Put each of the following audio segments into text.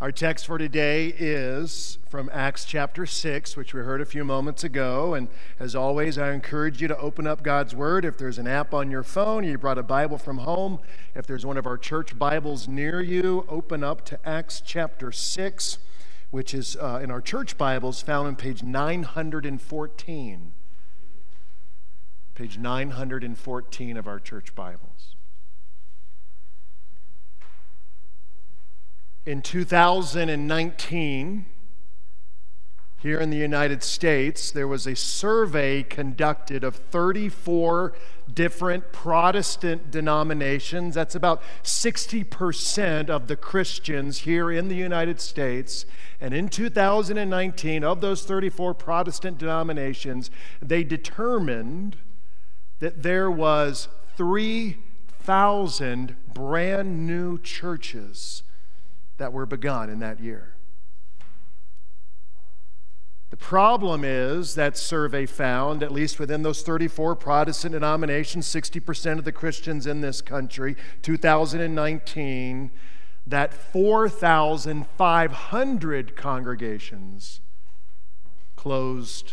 Our text for today is from Acts chapter 6, which we heard a few moments ago. And as always, I encourage you to open up God's Word. If there's an app on your phone, you brought a Bible from home, if there's one of our church Bibles near you, open up to Acts chapter 6, which is in our church Bibles found on page 914. Page 914 of our church Bibles. In 2019, here in the United States, there was a survey conducted of 34 different Protestant denominations. That's about 60% of the Christians here in the United States. And in 2019, of those 34 Protestant denominations, they determined that there was 3,000 brand new churches that were begun in that year. The problem is that survey found, at least within those 34 Protestant denominations, 60% of the Christians in this country, 2019, that 4,500 congregations closed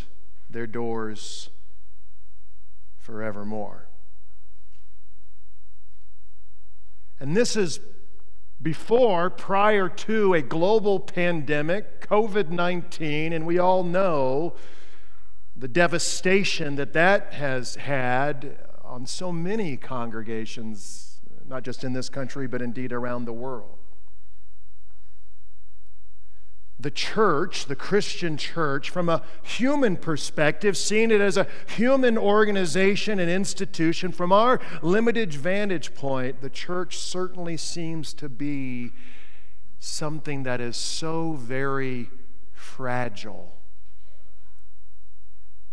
their doors forevermore. And this is prior to a global pandemic, COVID-19, and we all know the devastation that that has had on so many congregations, not just in this country, but indeed around the world. The church, the Christian church, from a human perspective, seeing it as a human organization and institution, from our limited vantage point, the church certainly seems to be something that is so very fragile.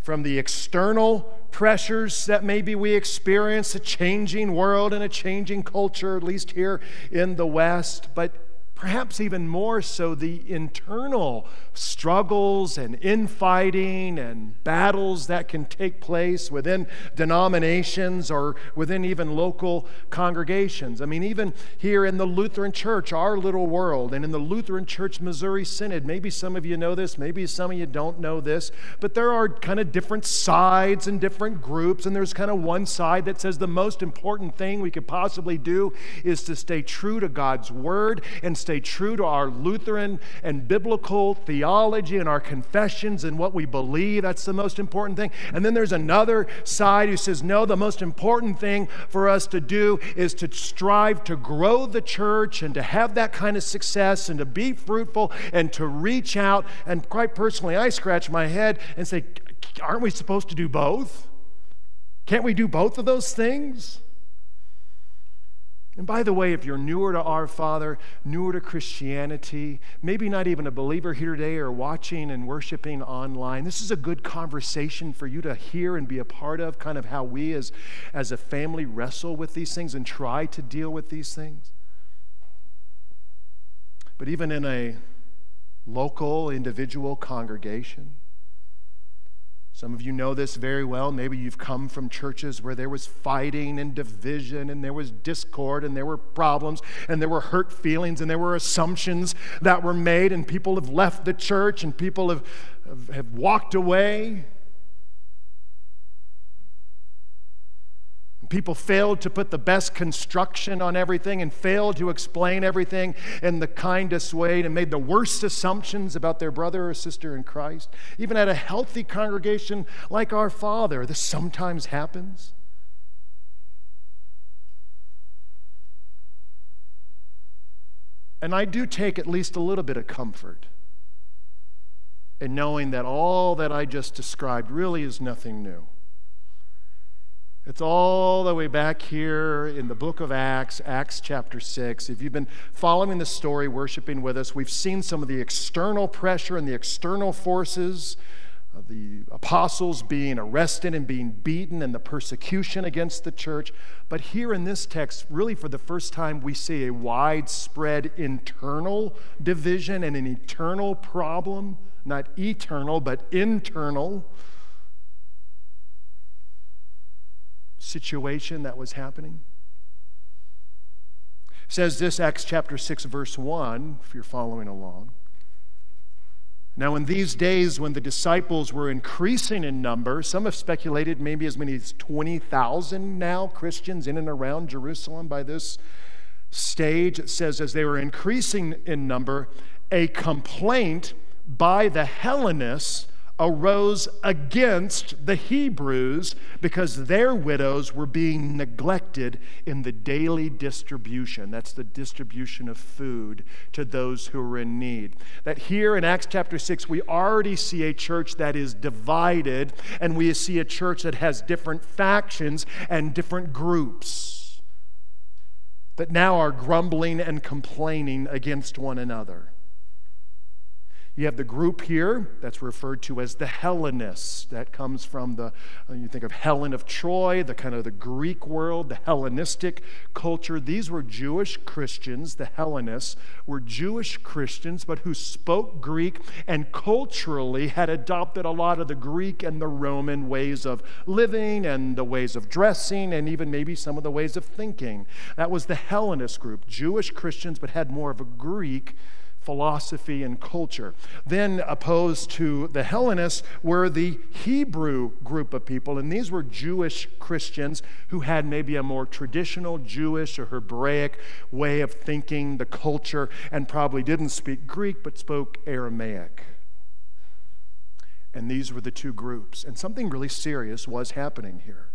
From the external pressures that maybe we experience, a changing world and a changing culture, at least here in the West, but perhaps even more so the internal struggles and infighting and battles that can take place within denominations or within even local congregations. I mean, even here in the Lutheran Church, our little world, and in the Lutheran Church Missouri Synod, maybe some of you know this, maybe some of you don't know this, but there are kind of different sides and different groups, and there's kind of one side that says the most important thing we could possibly do is to stay true to God's Word and stay true to our Lutheran and biblical theology and our confessions and what we believe. That's the most important thing. And then there's another side who says, no, the most important thing for us to do is to strive to grow the church and to have that kind of success and to be fruitful and to reach out. And quite personally, I scratch my head and say, aren't we supposed to do both? Can't we do both of those things? And by the way, if you're newer to Our Father, newer to Christianity, maybe not even a believer here today or watching and worshiping online, this is a good conversation for you to hear and be a part of, kind of how we as a family wrestle with these things and try to deal with these things. But even in a local, individual congregation, some of you know this very well. Maybe you've come from churches where there was fighting and division and there was discord and there were problems and there were hurt feelings and there were assumptions that were made, and people have left the church and people have walked away. People failed to put the best construction on everything and failed to explain everything in the kindest way and made the worst assumptions about their brother or sister in Christ. Even at a healthy congregation like Our Father, this sometimes happens. And I do take at least a little bit of comfort in knowing that all that I just described really is nothing new. It's all the way back here in the book of Acts, Acts chapter 6. If you've been following the story, worshiping with us, we've seen some of the external pressure and the external forces of the apostles being arrested and being beaten and the persecution against the church. But here in this text, really for the first time, we see a widespread internal division and an eternal problem, not eternal, but internal situation that was happening. says this, Acts chapter 6, verse 1, if you're following along. Now in these days when the disciples were increasing in number, some have speculated maybe as many as 20,000 now Christians in and around Jerusalem by this stage. It says as they were increasing in number, a complaint by the Hellenists arose against the Hebrews because their widows were being neglected in the daily distribution. That's the distribution of food to those who were in need. That here in Acts chapter 6, we already see a church that is divided, and we see a church that has different factions and different groups that now are grumbling and complaining against one another. You have the group here that's referred to as the Hellenists. That comes from the, you think of Helen of Troy, the kind of the Greek world, the Hellenistic culture. These were Jewish Christians. The Hellenists were Jewish Christians, but who spoke Greek and culturally had adopted a lot of the Greek and the Roman ways of living and the ways of dressing and even maybe some of the ways of thinking. That was the Hellenist group, Jewish Christians, but had more of a Greek philosophy and culture. Then opposed to the Hellenists were the Hebrew group of people, and these were Jewish Christians who had maybe a more traditional Jewish or Hebraic way of thinking, the culture, and probably didn't speak Greek but spoke Aramaic. And these were the two groups. And something really serious was happening here.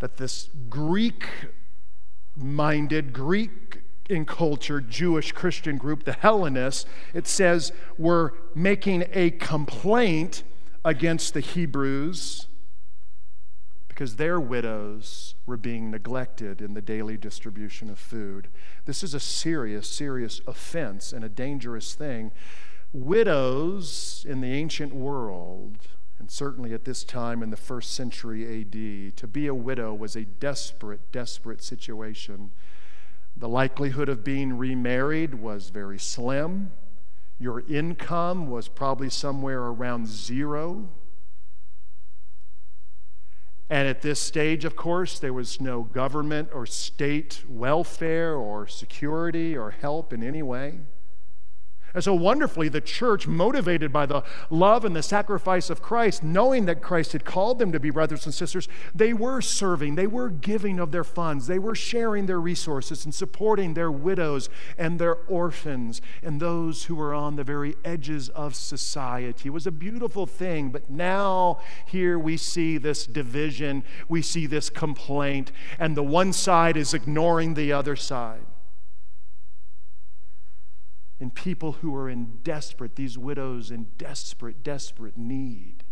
That this Greek-minded, Greek in culture, Jewish Christian group, the Hellenists, it says, were making a complaint against the Hebrews because their widows were being neglected in the daily distribution of food. This is a serious, serious offense and a dangerous thing. Widows in the ancient world, and certainly at this time in the first century AD, to be a widow was a desperate, desperate situation. The likelihood of being remarried was very slim. Your income was probably somewhere around zero. And at this stage, of course, there was no government or state welfare or security or help in any way. And so wonderfully, the church, motivated by the love and the sacrifice of Christ, knowing that Christ had called them to be brothers and sisters, they were serving, they were giving of their funds, they were sharing their resources and supporting their widows and their orphans and those who were on the very edges of society. It was a beautiful thing, but now here we see this division, we see this complaint, and the one side is ignoring the other side. And people who are in desperate, these widows in desperate, desperate need.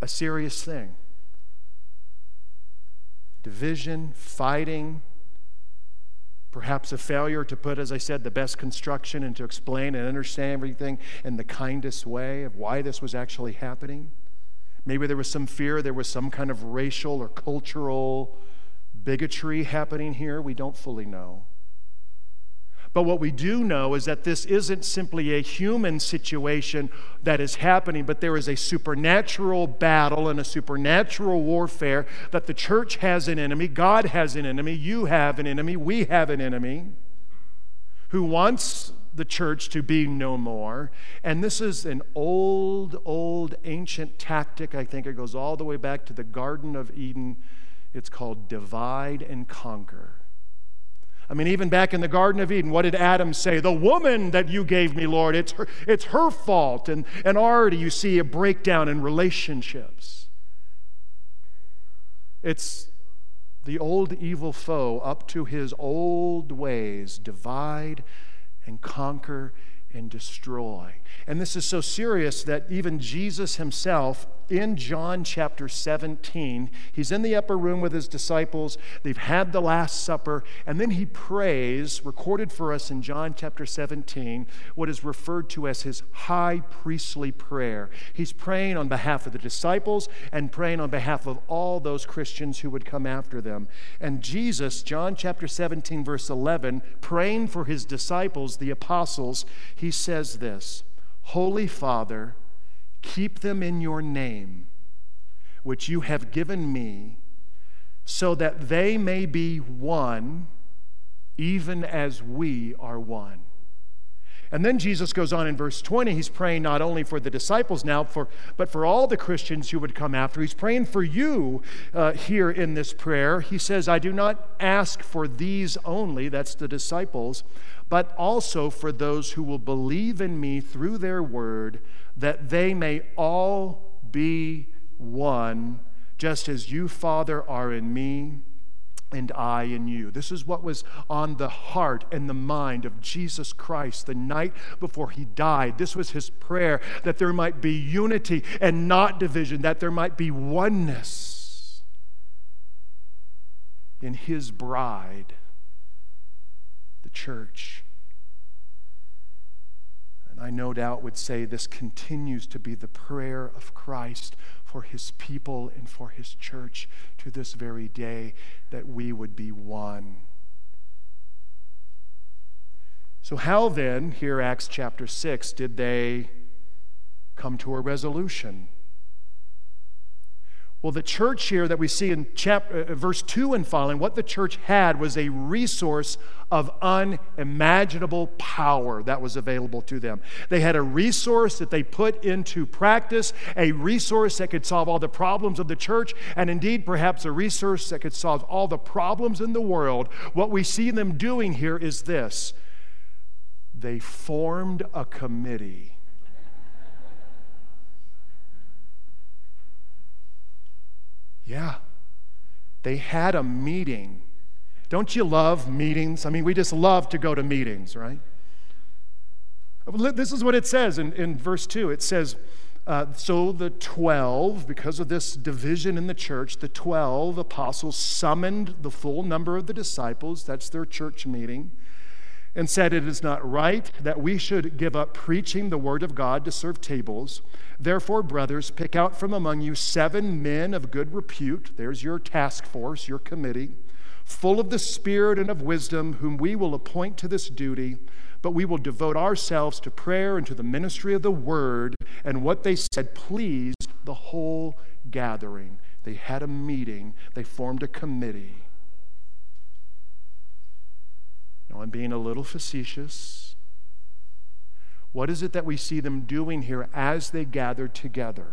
A serious thing. Division, fighting, perhaps a failure to put, as I said, the best construction and to explain and understand everything in the kindest way of why this was actually happening. Maybe there was some fear, there was some kind of racial or cultural bigotry happening here. We don't fully know. But what we do know is that this isn't simply a human situation that is happening, but there is a supernatural battle and a supernatural warfare that the church has an enemy, God has an enemy, you have an enemy, we have an enemy who wants the church to be no more. And this is an old ancient tactic. I think it goes all the way back to the Garden of Eden. It's called divide and conquer. I mean, even back in the Garden of Eden, what did Adam say? The woman that you gave me, Lord, it's her fault. And already you see a breakdown in relationships. It's the old evil foe up to his old ways, divide and conquer and destroy. And this is so serious that even Jesus himself, in John chapter 17, he's in the upper room with his disciples. They've had the Last Supper, and then he prays, recorded for us in John chapter 17, what is referred to as his high priestly prayer. He's praying on behalf of the disciples and praying on behalf of all those Christians who would come after them. And Jesus, John chapter 17, verse 11, praying for his disciples, the apostles, he says this, Holy Father, Keep them in your name, which you have given me, so that they may be one, even as we are one. And then Jesus goes on in verse 20. He's praying not only for the disciples now, but for all the Christians who would come after. He's praying for you here in this prayer. He says, I do not ask for these only, that's the disciples, but also for those who will believe in me through their word, that they may all be one, just as you, Father, are in me, and I in you. This is what was on the heart and the mind of Jesus Christ the night before he died. This was his prayer, that there might be unity and not division, that there might be oneness in his bride, the church. And I no doubt would say this continues to be the prayer of Christ for his people and for his church to this very day, that we would be one. So how then, here Acts chapter 6, did they come to a resolution? Well, the church here that we see in verse 2 and following, what the church had was a resource of unimaginable power that was available to them. They had a resource that they put into practice, a resource that could solve all the problems of the church, and indeed perhaps a resource that could solve all the problems in the world. What we see them doing here is this: they formed a committee. Yeah, they had a meeting. Don't you love meetings? I mean, we just love to go to meetings, right? This is what it says in verse 2. It says, so the 12, because of this division in the church, the 12 apostles summoned the full number of the disciples. That's their church meeting. And said, it is not right that we should give up preaching the word of God to serve tables. Therefore, brothers, pick out from among you 7 men of good repute. There's your task force, your committee, full of the Spirit and of wisdom, whom we will appoint to this duty. But we will devote ourselves to prayer and to the ministry of the word. And what they said pleased the whole gathering. They had a meeting. They formed a committee. Now, I'm being a little facetious. What is it that we see them doing here as they gathered together?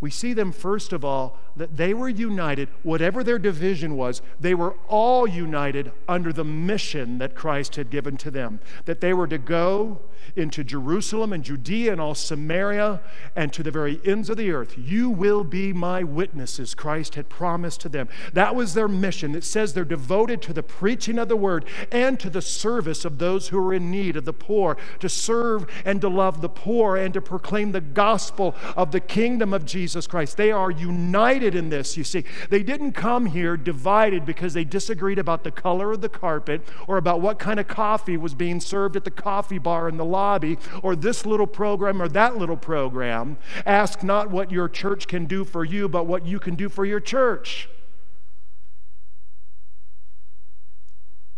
We see them, first of all, that they were united. Whatever their division was, they were all united under the mission that Christ had given to them, that they were to go into Jerusalem and Judea and all Samaria and to the very ends of the earth. You will be my witnesses, Christ had promised to them. That was their mission. It says they're devoted to the preaching of the word and to the service of those who are in need, of the poor, to serve and to love the poor and to proclaim the gospel of the kingdom of Jesus Christ. They are united in this, you see. They didn't come here divided because they disagreed about the color of the carpet or about what kind of coffee was being served at the coffee bar in the lobby or this little program or that little program. Ask not what your church can do for you, but what you can do for your church.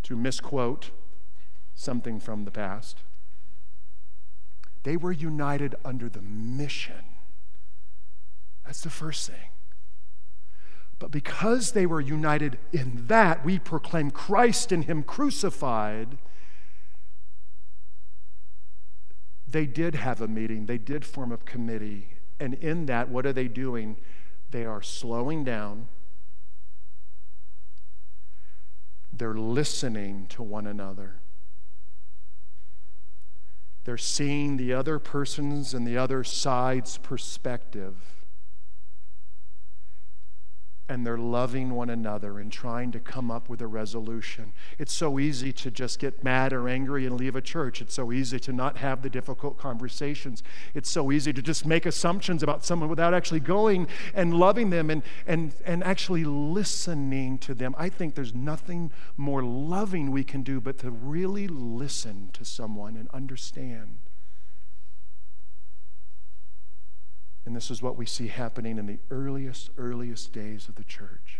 To misquote something from the past, they were united under the mission. That's the first thing. But because they were united in that, we proclaim Christ and him crucified. They did have a meeting. They did form a committee. And in that, what are they doing? They are slowing down. They're listening to one another. They're seeing the other person's and the other side's perspective. And they're loving one another and trying to come up with a resolution. It's so easy to just get mad or angry and leave a church. It's so easy to not have the difficult conversations. It's so easy to just make assumptions about someone without actually going and loving them and actually listening to them. I think there's nothing more loving we can do but to really listen to someone and understand. And this is what we see happening in the earliest days of the church.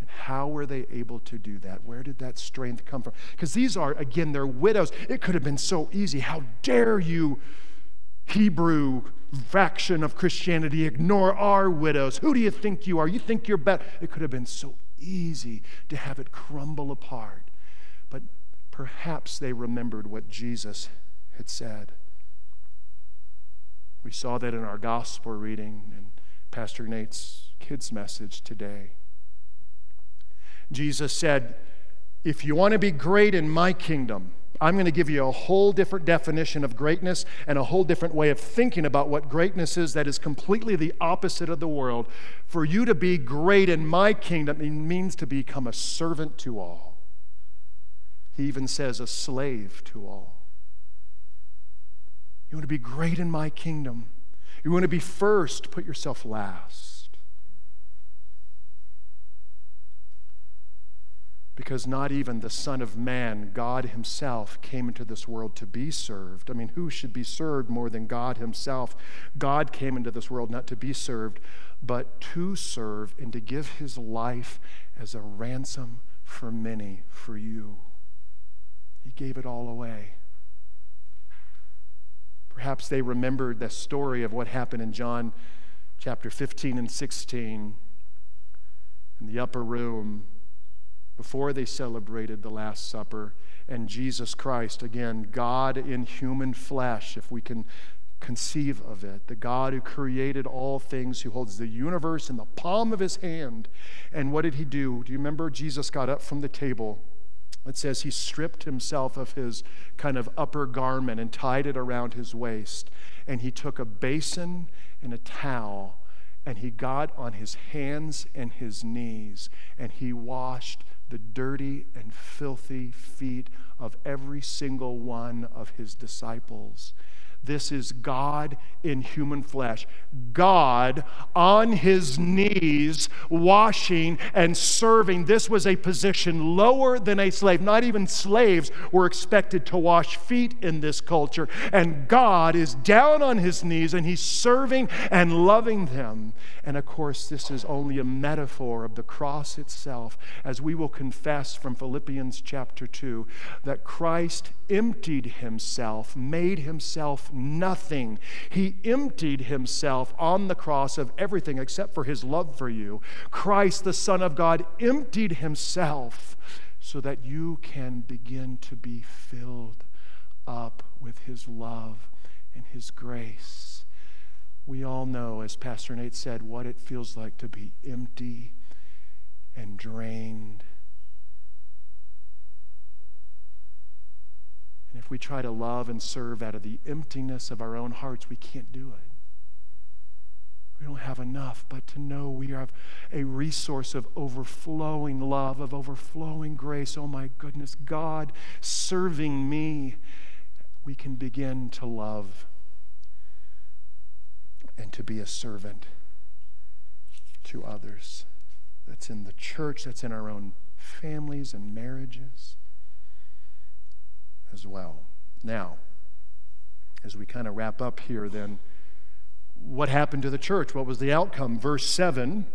And how were they able to do that? Where did that strength come from? Because these are, again, they're widows. It could have been so easy. How dare you Hebrew faction of Christianity, ignore our widows. Who do you think you are? You think you're better. It could have been so easy to have it crumble apart. But perhaps they remembered what Jesus had said. We saw that in our gospel reading and Pastor Nate's kids' message today. Jesus said, if you want to be great in my kingdom, I'm going to give you a whole different definition of greatness and a whole different way of thinking about what greatness is that is completely the opposite of the world. For you to be great in my kingdom, it means to become a servant to all. He even says a slave to all. You want to be great in my kingdom. You want to be first, put yourself last. Because not even the Son of Man, God himself, came into this world to be served. I mean, who should be served more than God himself? God came into this world not to be served, but to serve and to give his life as a ransom for many, for you. He gave it all away. Perhaps they remembered the story of what happened in John chapter 15 and 16 in the upper room, before they celebrated the Last Supper, and Jesus Christ, again, God in human flesh, if we can conceive of it, the God who created all things, who holds the universe in the palm of his hand. And what did he do? Do you remember? Jesus got up from the table. It says he stripped himself of his kind of upper garment and tied it around his waist. And he took a basin and a towel, and he got on his hands and his knees, and he washed the dirty and filthy feet of every single one of his disciples. This is God in human flesh. God on his knees, washing and serving. This was a position lower than a slave. Not even slaves were expected to wash feet in this culture. And God is down on his knees, and he's serving and loving them. And of course, this is only a metaphor of the cross itself, as we will confess from Philippians chapter 2, that Christ emptied himself, made himself nothing. He emptied himself on the cross of everything except for his love for you. Christ, the Son of God, emptied himself so that you can begin to be filled up with his love and his grace. We all know, as Pastor Nate said, what it feels like to be empty and drained. And if we try to love and serve out of the emptiness of our own hearts, we can't do it. We don't have enough, but to know we have a resource of overflowing love, of overflowing grace. Oh my goodness, God serving me. We can begin to love and to be a servant to others. That's in the church, that's in our own families and marriages as well. Now, as we kind of wrap up here, then, what happened to the church? What was the outcome? Verse 7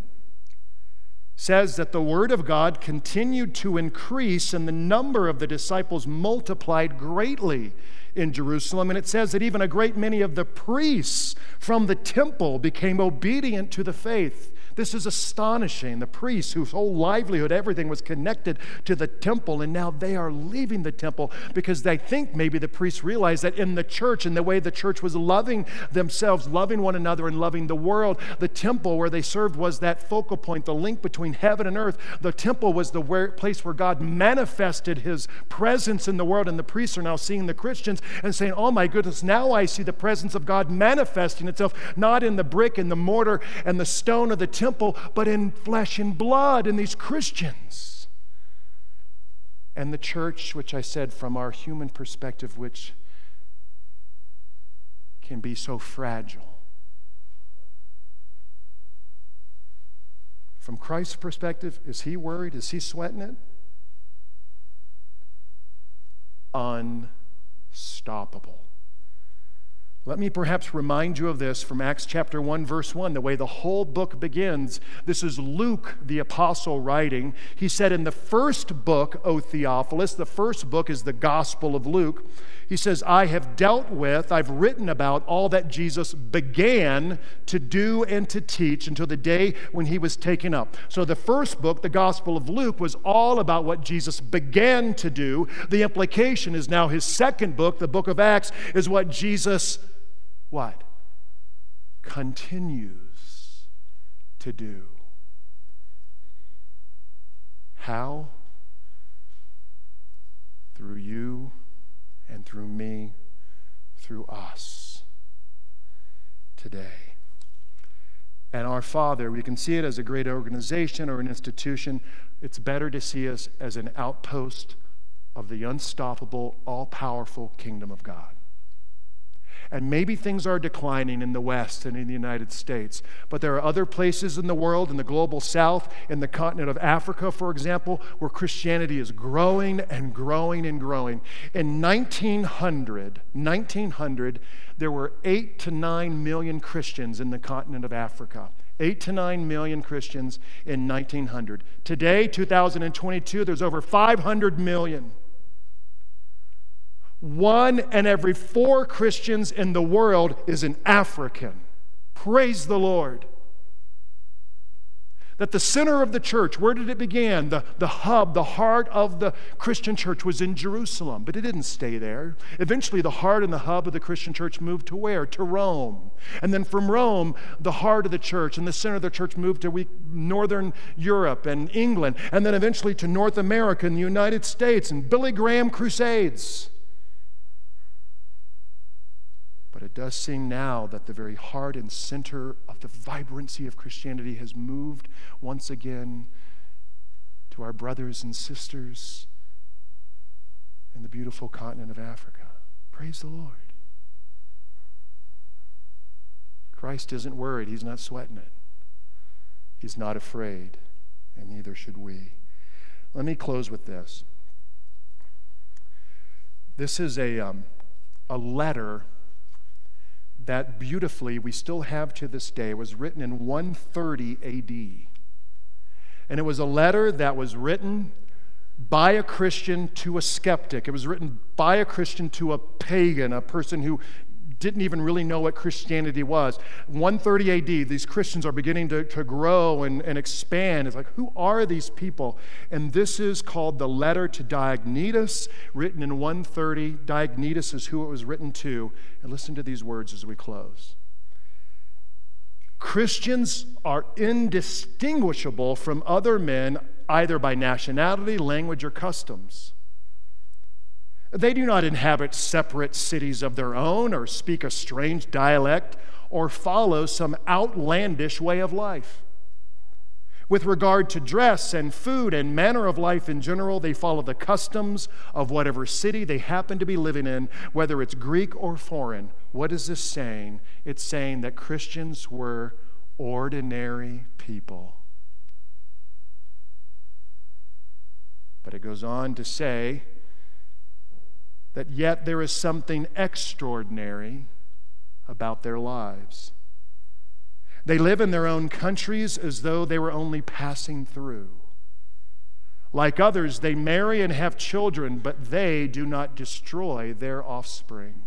says that the word of God continued to increase, and the number of the disciples multiplied greatly in Jerusalem. And it says that even a great many of the priests from the temple became obedient to the faith. This is astonishing. The priests, whose whole livelihood, everything was connected to the temple, and now they are leaving the temple because they think maybe the priests realized that in the church, in the way the church was loving themselves, loving one another, and loving the world, the temple where they served was that focal point, the link between heaven and earth. The temple was the place where God manifested his presence in the world, and the priests are now seeing the Christians and saying, oh my goodness, now I see the presence of God manifesting itself, not in the brick and the mortar and the stone of the temple, but in flesh and blood in these Christians. And the church, which I said from our human perspective, which can be so fragile, from Christ's perspective, is he worried? Is he sweating it? Unstoppable. Let me perhaps remind you of this from Acts chapter 1, verse 1, the way the whole book begins. This is Luke, the apostle, writing. He said in the first book, O Theophilus, the first book is the Gospel of Luke. He says, I have dealt with, I've written about all that Jesus began to do and to teach until the day when he was taken up. So the first book, the Gospel of Luke, was all about what Jesus began to do. The implication is now his second book, the book of Acts, is what Jesus what? Continues to do. How? Through you and through me, through us today. And our Father, we can see it as a great organization or an institution. It's better to see us as an outpost of the unstoppable, all-powerful kingdom of God. And maybe things are declining in the West and in the United States, but there are other places in the world, in the global South, in the continent of Africa, for example, where Christianity is growing and growing and growing. In 1900, there were 8 to 9 million Christians in the continent of Africa. 8 to 9 million Christians in 1900. Today, 2022, there's over 500 million. 1 in every 4 Christians in the world is an African. Praise the Lord. That the center of the church, where did it begin? The hub, the heart of the Christian church was in Jerusalem, but it didn't stay there. Eventually, the heart and the hub of the Christian church moved to where? To Rome. And then from Rome, the heart of the church and the center of the church moved to northern Europe and England, and then eventually to North America and the United States and Billy Graham crusades. But it does seem now that the very heart and center of the vibrancy of Christianity has moved once again to our brothers and sisters in the beautiful continent of Africa. Praise the Lord. Christ isn't worried. He's not sweating it. He's not afraid, and neither should we. Let me close with this. This is a letter that beautifully we still have to this day. It was written in 130 AD. And it was a letter that was written by a Christian to a skeptic. It was written by a Christian to a pagan, a person who didn't even really know what Christianity was. 130 AD, these Christians are beginning to grow and expand. It's like, who are these people? And this is called the Letter to Diognetus, written in 130. Diognetus is who it was written to. And listen to these words as we close. Christians are indistinguishable from other men, either by nationality, language, or customs. They do not inhabit separate cities of their own or speak a strange dialect or follow some outlandish way of life. With regard to dress and food and manner of life in general, they follow the customs of whatever city they happen to be living in, whether it's Greek or foreign. What is this saying? It's saying that Christians were ordinary people. But it goes on to say that yet there is something extraordinary about their lives. They live in their own countries as though they were only passing through. Like others, they marry and have children, but they do not destroy their offspring.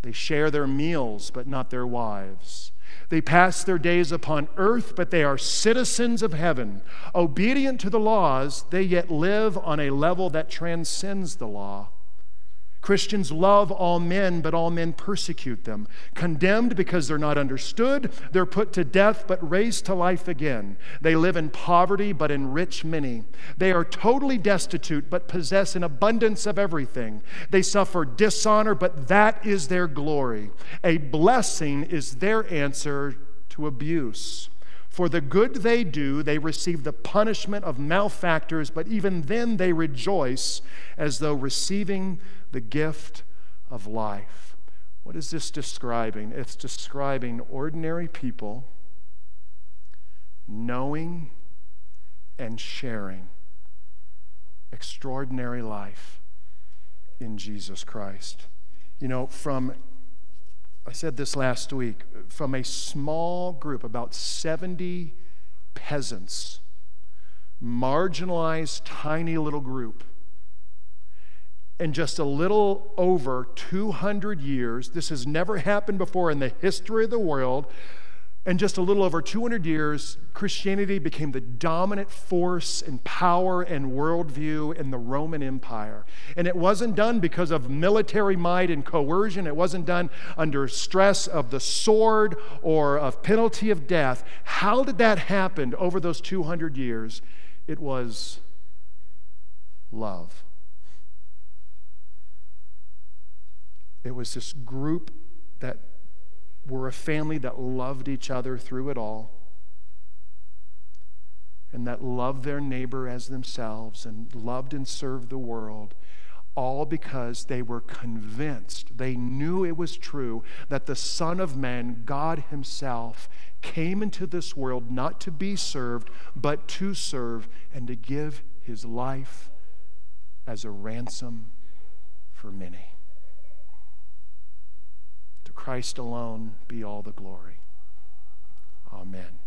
They share their meals, but not their wives. They pass their days upon earth, but they are citizens of heaven. Obedient to the laws, they yet live on a level that transcends the law. Christians love all men, but all men persecute them. Condemned because they're not understood, they're put to death, but raised to life again. They live in poverty, but enrich many. They are totally destitute, but possess an abundance of everything. They suffer dishonor, but that is their glory. A blessing is their answer to abuse. For the good they do, they receive the punishment of malefactors, but even then they rejoice as though receiving the gift of life. What is this describing? It's describing ordinary people knowing and sharing extraordinary life in Jesus Christ. You know, from I said this last week, from a small group, about 70 peasants, marginalized, tiny little group. In just a little over 200 years, this has never happened before in the history of the world, in just a little over 200 years, Christianity became the dominant force and power and worldview in the Roman Empire. And it wasn't done because of military might and coercion. It wasn't done under stress of the sword or of penalty of death. How did that happen over those 200 years? It was love. It was this group that were a family that loved each other through it all, and that loved their neighbor as themselves, and loved and served the world, all because they were convinced, they knew it was true, that the Son of Man, God Himself, came into this world not to be served, but to serve and to give His life as a ransom for many. Christ alone be all the glory. Amen.